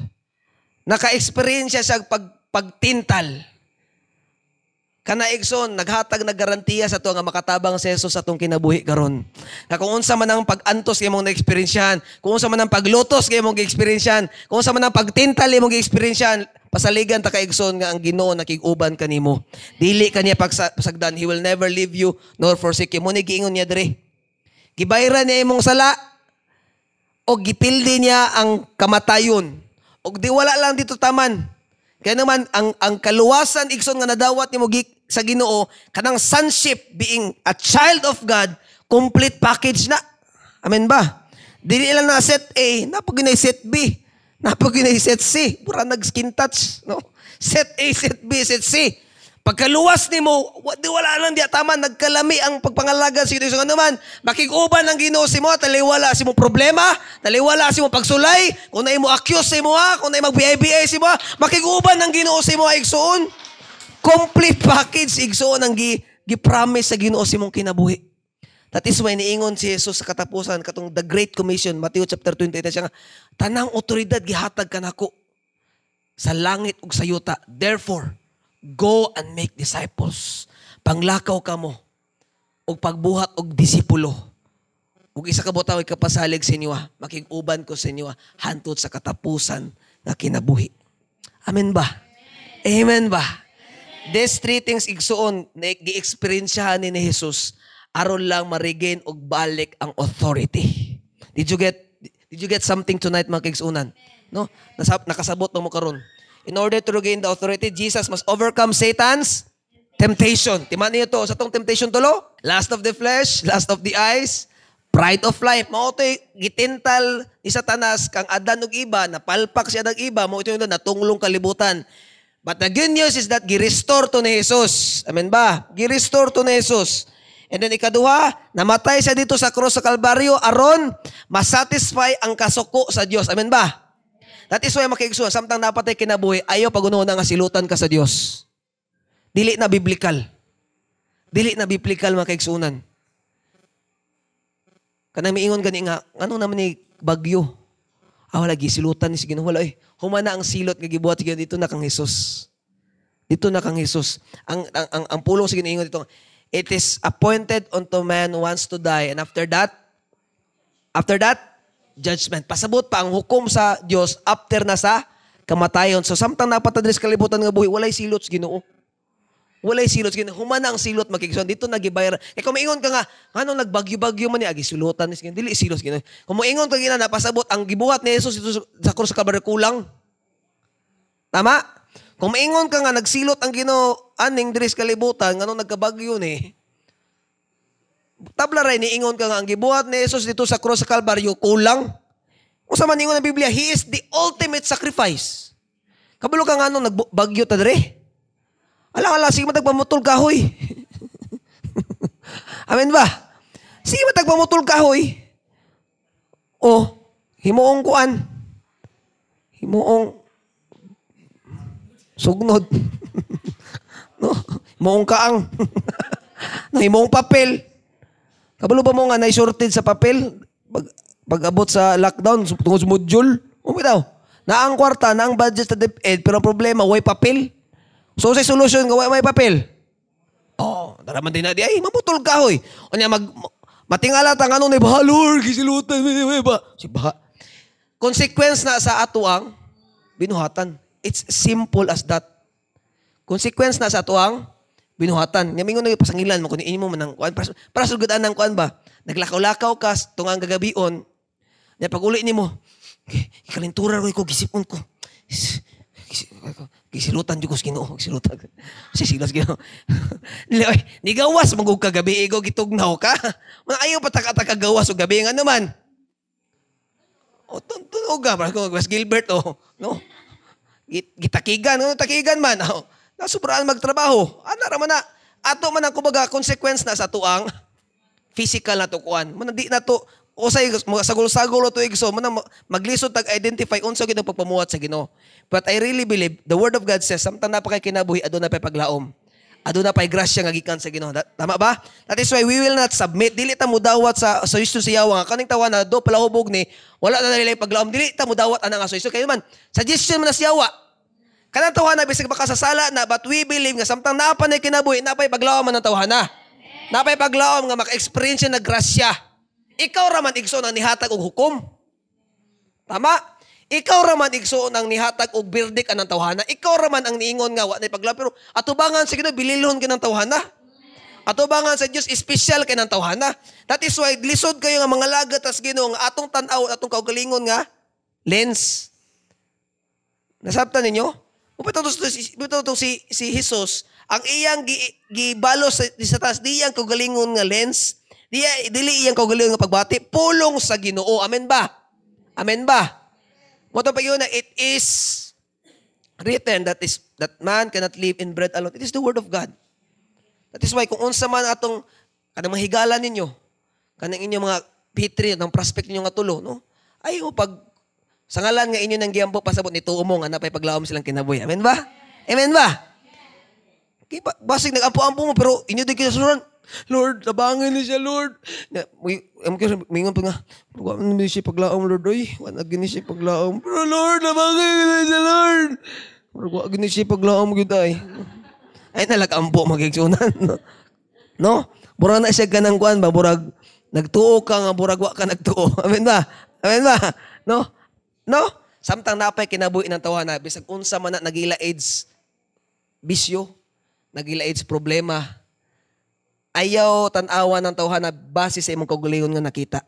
Naka-experience siya og pag pagtintal. Kana igsoon naghatag na garantiya sa to nga makatabang si Jesus sa atong kinabuhi karon. Nga kung unsa man ang pagantos imong na-experiencehan, kung unsa man ang paglutos kay imong gi-experiencehan, kung unsa man ang pagtintal imong gi-experiencehan, pasaligan ta kay igsoon nga ang Ginoo nakig-uban kanimo. Dili kaniya pagsagdan, he will never leave you nor forsake you. Mo ni giingon niya dire. Gibayran niya imong sala. O gipildi niya ang kamatayon. O di wala lang dito taman. Kaya naman, ang, ang kaluwasan, igsoon nga nadawat ni Mugik sa Ginoo, kanang sonship, being a child of God, complete package na. Amen ba? Dili lang na set A, napaginay set B, napaginay set C. Pura nag-skin touch. No? Set A, set B, set C. Pagkaluwas ni mo, di wala lang di ataman, nagkalami ang pagpangalagan sa Ginoo. So ano man, makiguban ang Ginoo si mo, taliwala si mo problema, taliwala si mo pagsulay, kung na imo accuse si mo ha, kung na imo mag-B I B I si mo ha, makiguban ang Ginoo si mo ha, igsoon. Complete package, igsoon, ang gi-promise sa Ginoo si mong kinabuhi. That is why niingon si Jesus sa katapusan, katong The Great Commission, Matthew chapter twenty-eight, siya nga, tanang otoridad gihatag kanako sa langit ug sa yuta. Therefore, go and make disciples. Panglakaw ka mo. O pagbuhat o disipulo. Kung isa ka mo tawag kapasalig sa inyo, makiguban ko sa inyo, hantod sa katapusan na kinabuhi. Amen ba? Amen, Amen ba? Amen. These three things igsoon, gi-experiencehan ni Jesus, aron lang ma-regain o balik ang authority. Did you get did you get something tonight, mga kaigsunan? No? Nakasabot mo mo karon. In order to regain the authority, Jesus must overcome Satan's temptation. Timan niyo to. Sa tong temptation tulo, lust of the flesh, lust of the eyes, pride of life. Mao ito'y gitintal ni Satanas kang Adan ug iba, napalpak siya ng iba, mao ito'y natunglong kalibutan. But the good news is that gi-restore to ni Jesus. Amen ba? Gi-restore to ni Jesus. And then ikaduha, namatay siya dito sa cross sa Calvario, aron masatisfy ang kasuko sa Dios. Amen ba? That is why makiigsoon, samtang napatay kinabuhi, ayaw pagunoon na nga silutan ka sa Dios. Dili na biblikal. Dili na biblikal, makiigsunan. Kanang miingon gani nga, ano naman ni bagyo? Ah, wala, gisilutan ni si Ginoo. Wala eh. Humana ang silot nga gibuhat si Ginoo, dito na kang Jesus. Dito na kang Jesus. Ang, ang, ang, ang pulong si Ginoo dito, it is appointed unto man once to die. And after that, after that, judgment. Pasabot pa ang hukom sa Dios after na sa kamatayon. So samtang napatadres kalibutan nga buhi, walay silot sa Ginoo. Walay silot sa Ginoo. Humana ang silot makigsoon. Dito nagibayra. Kaya kung maingon ka nga, ano nagbagyo-bagyo man niya, agisilutan niya. Dili silot sa Ginoo. Kung maingon ka gina, napasabot ang gibuhat ni Jesus dito sa krus sa Kalbaryo kulang. Tama? Kung maingon ka nga, nagsilot ang Ginoo aning dres kalibutan, ano nagkabagyo ni tabla rin, niingon ka nga, ang gibuhat ni Jesus dito sa cross sa Kalbaryo, kulang. Kung sa maningon ng Biblia, He is the ultimate sacrifice. Kabalo ka nga nung nagbagyo tadre. Ala-ala, sige matagpamutol kahoy. Amen ba? Sige matagpamutol kahoy. O, himuong kuan. Himuong Sugnod. No? Moong kaang. Nahimong papel. Kabalo ba mo nga naisorted sa papel? Pag, pag-abot sa lockdown, tungkol sa module. Umitaw. Naang kwarta, naang budget sa DepEd, pero ang problema, way papel. So sa solution, way may papel. Oh, daraman din na di. Ay, maputol ka, hoy. O niya, mag, matingala tang ano, ba, Lord, kisilutan, ba? Si ba? Consequence na sa atuang, binuhatan. It's simple as that. Consequence na sa atuang, binuhatan. Ngamingon na yung pasangilan mo, kung iinyo mo man ang kuan. Para, para sugadaan ng kuan ba? Naglakaw-lakaw ka, tungang gagabion, na pag-uli ni mo, ikalintura ko ko, gisipon ko. Gisilutan dyan ko sa Ginoo. Gisilutan. Sisilas Ginoo. Ni gawas, magug ka gabi, ego, gitugnaw ka. Ayaw pa taka-taka gawas o gabi. Nga naman. O, tunog ka. Mas Gilbert, o. No? Gitakigan. Ano takigan man? Nasubraan magtrabaho. Ano naman na? Ato man ang kumbaga, consequence na sa tuang physical na tukuan. Manandi na to. O say, sagol-sagol o tuig so, maglisod tag-identify unsa gid ang pagpamuhat sa Ginoo. But I really believe, the Word of God says, samtang napakay kinabuhi, aduna pa'y paglaom. Aduna pa'y grasya nga gikan sa Ginoo. Tama ba? That is why we will not submit. Dili ta mo dawat sa soyusto siyawa nga kaning tawa na do palahubog ni, wala na nilay paglaom. Dili ta mo dawat ana nga soyusto. Kayo man, suggestion man na siyawa. Kanang tawhana bisag baka sa sala na, but we believe nga samtang napanay kinabuhi, napay paglaom man ang tawhana. Napay paglaom nga maka-experience na grasya. Ikaw raman igsoon ang nihatag og hukom. Tama? Ikaw raman igsoon ang nihatag og birdik anang tawhana. Ikaw raman ang niingon nga wa nay paglaom pero atubangan sa Ginoo bililhon kanang tawhana. Atubangan sa Dios espesyal kanang tawhana. That is why lisod kayo nga mga lagat as Ginoo nga atong tan-aw atong kaugalingon nga lens. Nasabtan ninyo? Upatong to si si Jesus ang iyang gibalos gi sa taas diyang kaugalingon nga lens. Diya, dili iyang kaugalingon nga pagbati, pulong sa Ginoo. Amen ba? Amen ba? Mo to pagyuna, it is written that is that man cannot live in bread alone. It is the Word of God. That is why kung unsa man atong kanang higala ninyo, kanang inyo mga pitri ng prospect ninyo nga tulo, no? Ayo pag sangalan nga inyo nang giambok pasabot ni tuomong ana pay paglaom silang kinabuhi. Amen ba? Amen ba? Kiba basig nagampo-ampo mo pero inyo di kinasuran. Lord, tabangan niya siya, Lord. Mingan pa nga, huwag na siya paglaom, Lord. Uy, huwag na siya paglaom. Pero Lord, tabangan niya siya, Lord. Huwag na siya paglaom, good ay. Ay, nalakampo, magigsunan. No? No? Burag na siya ka ng kuhan ba? Burag, nagtuo ka nga, burag, wak ka nagtuo. Amen ba? Amen ba? No? No? Samtang napay kinabuhin ng tawa na, bisag unsa man na nagila AIDS bisyo, nagila AIDS problema, ayaw tanawa ng tawhana base sa imong kaugalingon nga nakita.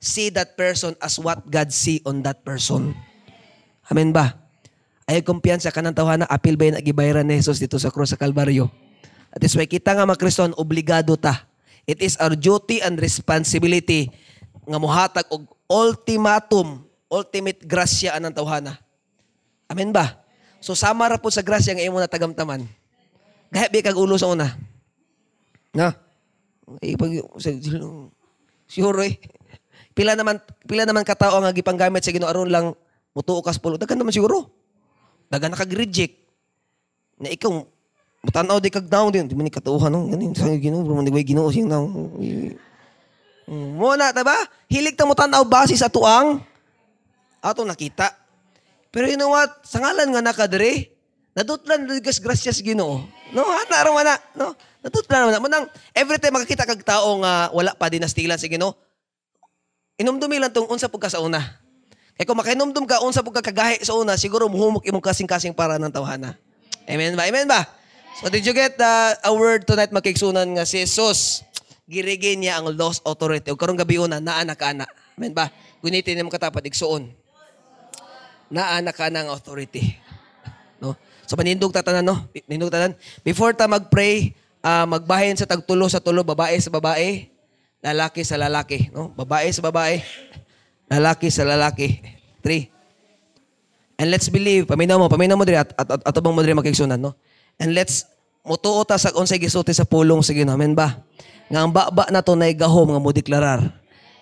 See that person as what God see on that person. Amen ba? Ayaw kumpiyansa ka ng tawhana, apil ba yung nagibayran ni Jesus dito sa krus sa Calvario? At is why kita nga mga Kriston, obligado ta. It is our duty and responsibility nga muhatag og ultimatum, ultimate grasya anang tawhana. Amen ba? So sama ra po sa grasya nga imo na tagamtaman. Kahit bi kag ulo sa una. Na. Eh pag sure eh. Pila naman pila naman ka tawo nga gipanggamit sa Ginoo aron lang mutuo kas pulo. Dagan naman siguro. Dagan nakag-reject. Na ikaw mutan-aw di kag down din, di man ikatuhan no. Ganin sa Ginoo, bro man di way Ginoo sing na. Mo na ta ba? Hilig ta mutan-aw base sa tuang ato nakita. Pero you know what? Sangalan nga nakadre, nadutlan digas gracias Ginoo. No, ana ra man na, no. Natutunan naman naman. Every time makakita kag tao nga uh, wala pa dinastilan si Ginoo, inumdumi lang tong unsa pugka sa una. Kaya kung makinumdum ka, unsa pugka kagahi sa una, siguro muhumok imong kasing-kasing para ng tawhana. Amen ba? Amen ba? So did you get uh, a word tonight makiksunan nga si Jesus? Girigin niya ang lost authority. O karong gabi una, naanak ka na. Amen ba? Gunitin niya mga katapat, igsuon. Naanak ka na ang authority. No? So panindog tatanan, no? Nindog tatanan. Before ta mag-pray, Uh, magbahin sa tagtulo sa tulo, babae sa babae, lalaki sa lalaki, no? Babae sa babae, lalaki sa lalaki. Three. And let's believe, paminaw mo, paminaw mo diri at at, at, at atubang mo diri makiksunan, no? And let's mutuo ta sa unsay gisuti sa pulong sa Ginoo, amen ba? Nga ang baba na to nay gahom nga mo deklarar.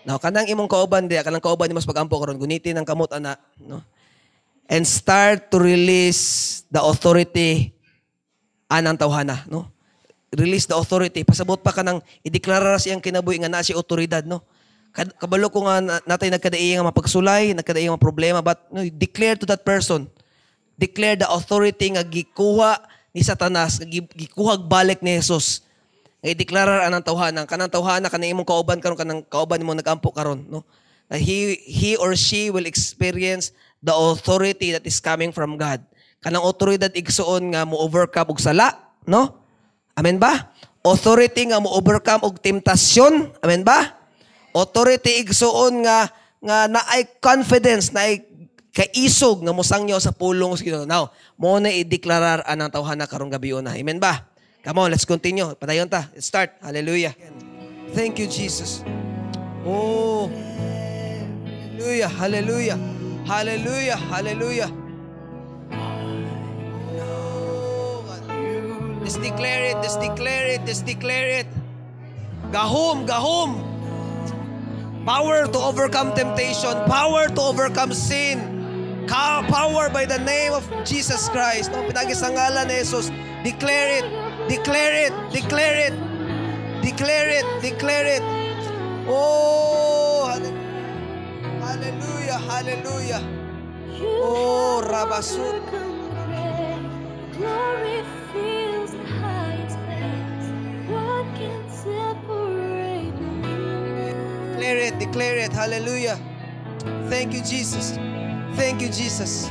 Now kanang imong kauban diya, kanang kauban imong pagampo karon gunitin ang kamot ana, no? and start to release the authority anang tawhana, no? Release the authority. Pasabot pa ka ng ideklara siyang kinabuhi nga na si otoridad, no? Kabalo ko nga natay nagkadaiyang nga mapagsulay, nagkadaiyang mga problema, but no, declare to that person. Declare the authority nga gikuha ni Satanas, nga gikuhag balik ni Jesus. Nga ideklara anang tawhana, kanang tawhana kanang imong kauban karon, kanang kauban nimo nagampo karon, no? Na he he or she will experience the authority that is coming from God. Kanang otoridad igsuon nga mo overcome og sala, no? Amen ba? Authority nga mo overcome og temptasyon, amen ba? Authority igsuon nga nga naay confidence, naay kaisog nga mosangyo sa pulong sa Ginoo. Now, mo na ideklarar anang tawhana karong gabi una. Amen ba? Come on, let's continue. Padayon ta. Let's start. Hallelujah. Thank you, Jesus. Oh. Hallelujah. Hallelujah. Hallelujah. Hallelujah. Just declare it, just declare it, just declare it. Gahom, gahom. Power to overcome temptation. Power to overcome sin. Power by the name of Jesus Christ. No, pinagis ang ngalan ni Jesus. Declare it, declare it, declare it. Declare it, declare it. Oh, hallelujah, hallelujah. Oh, Rabasun. Glory feels the highest place. What can separate me? Declare it, declare it. Hallelujah. Thank you, Jesus. Thank you, Jesus.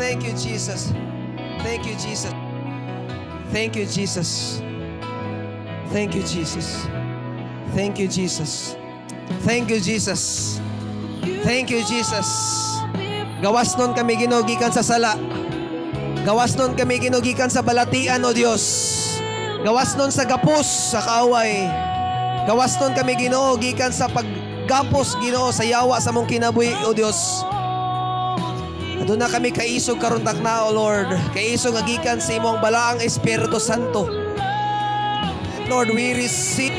Thank you, Jesus. Thank you, Jesus. Thank you, Jesus. Thank you, Jesus. Thank you, Jesus. Thank you, Jesus. Thank you, Jesus. Gawas nun kami ginugikan sa sala. Gawas nun kami ginugikan sa balatian, O Diyos. Gawas nun sa gapos, sa kaaway. Gawas nun kami ginugikan sa paggapos, Ginoo, sa yawa sa mong kinabuhi, O Diyos. Doon na kami kaisog karon takna, O Lord. Kaisog agikan sa imong balaang Espiritu Santo. Lord, we receive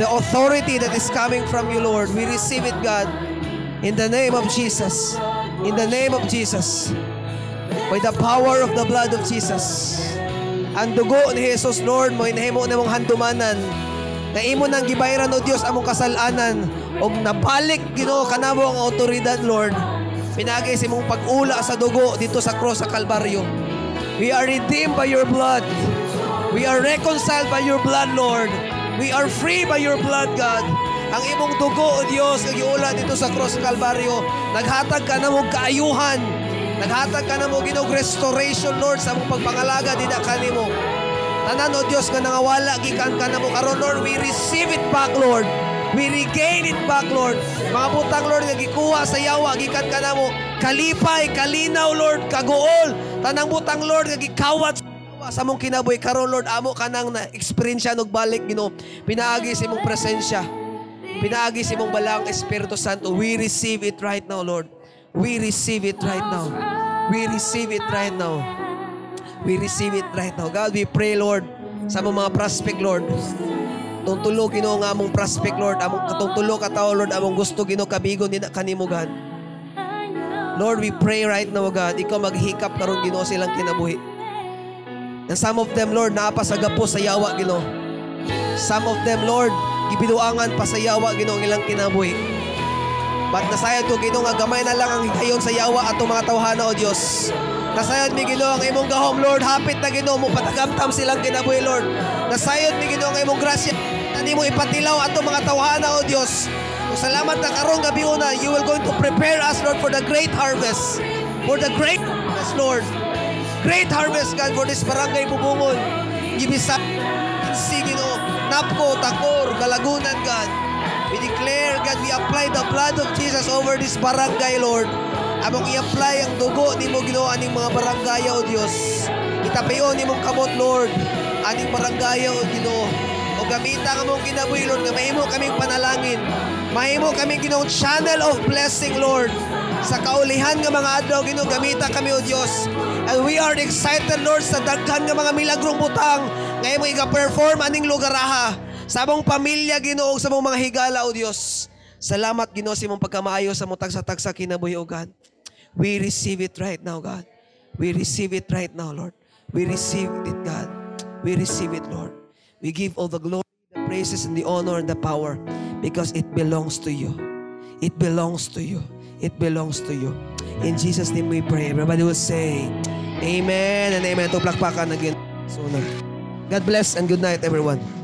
the authority that is coming from you, Lord. We receive it, God. In the name of Jesus. In the name of Jesus. By the power of the blood of Jesus. Ang dugo ni Jesus, Lord, mo inahimo na mong handumanan. Na imo nang gibayran, O Diyos, among kasalanan. O nabalik, Ginoo, kanamo ang autoridad, Lord. Pinagay sa imong pag-ula sa dugo dito sa cross sa Calvario. We are redeemed by your blood. We are reconciled by your blood, Lord. We are free by your blood, God. Ang imong dugo, O Diyos, nag-iula dito sa cross sa Calvario. Naghatag ka na mong kaayuhan. Naghatag ka na mo, Ginog, restoration, Lord, sa mong pagpangalaga, dinakan mo. Tanan, O Diyos, nga nangawala, gikan ka na mo. Karon, Lord, we receive it back, Lord. We regain it back, Lord. Mga butang, Lord, nagikuha sa yawa, gikan ka na mo. Kalipay, kalinaw, Lord, kagool. Tanang butang, Lord, nagikawat sa mong kinaboy. Karon, Lord, amo ka nang na-experience yan, nagbalik, Ginog. Pinaagis imong presensya. Pinaagis imong balang, Espiritu Santo. We receive it right now, Lord. We receive it right now. We receive it right now. We receive it right now. God, we pray, Lord, sa mga prospect, Lord. Tuntulo, Ginoo, nga among prospect, Lord. Among katungtulo, kataw, Lord. Among gusto, Ginoo, kabigon, din kanimo, God. Lord, we pray right now, God. Ikaw maghikap karon, Ginoo, silang kinabuhi. And some of them, Lord, naapasagap po sa yawa, Ginoo. Some of them, Lord, ibiduangan pa sa yawa, Ginoo, ilang kinabuhi. But nasayad ko, Ginoo, nga gamay na lang ang hitayon sa yawa at mga tawhana, O Diyos. Nasayad mi, Ginoo, ang imong gahom, Lord. Hapit na, Ginoo, mo patagamtam silang kinabuhi, Lord. Nasayad mi, Ginoo, ang imong grasya. Hindi mo ipatilaw at mga tawhana, O Diyos. Salamat na karong gabi una. You will going to prepare us, Lord, for the great harvest. For the great harvest, Lord. Great harvest, God, for this barangay Bubungon. Gibisa, Ginoo, Napko, Takor, Galagunan, God. We declare, God, we apply the blood of Jesus over this barangay, Lord. Among i-apply ang dugo ni mo, Ginoo, aning mga barangay, O Diyos. Itapayon ni mong kamot, Lord, aning barangay, O Ginoo. O gamita ka mong ginabuhi, Lord, na mahimo kaming panalangin. Mahimo kaming, Ginoo, channel of blessing, Lord. Sa kaulihan ng mga adlaw, Ginoo, gamita kami, O Diyos. And we are excited, Lord, sa daghan ng mga milagrong butang. Ngayon mo i-perform aning lugaraha. Sa mong pamilya, Ginoo, sa mong mga higala, O Diyos. Salamat, Ginoo, sa mong pagkamaayo sa mong tagsa-tagsa kinabuhi, O God. We receive it right now, God. We receive it right now, Lord. We receive it, God. We receive it, Lord. We give all the glory, the praises, and the honor, and the power because it belongs to you. It belongs to you. It belongs to you. In Jesus' name we pray. Everybody will say, Amen and Amen. Tuplakpakan again. So, God bless and good night, everyone.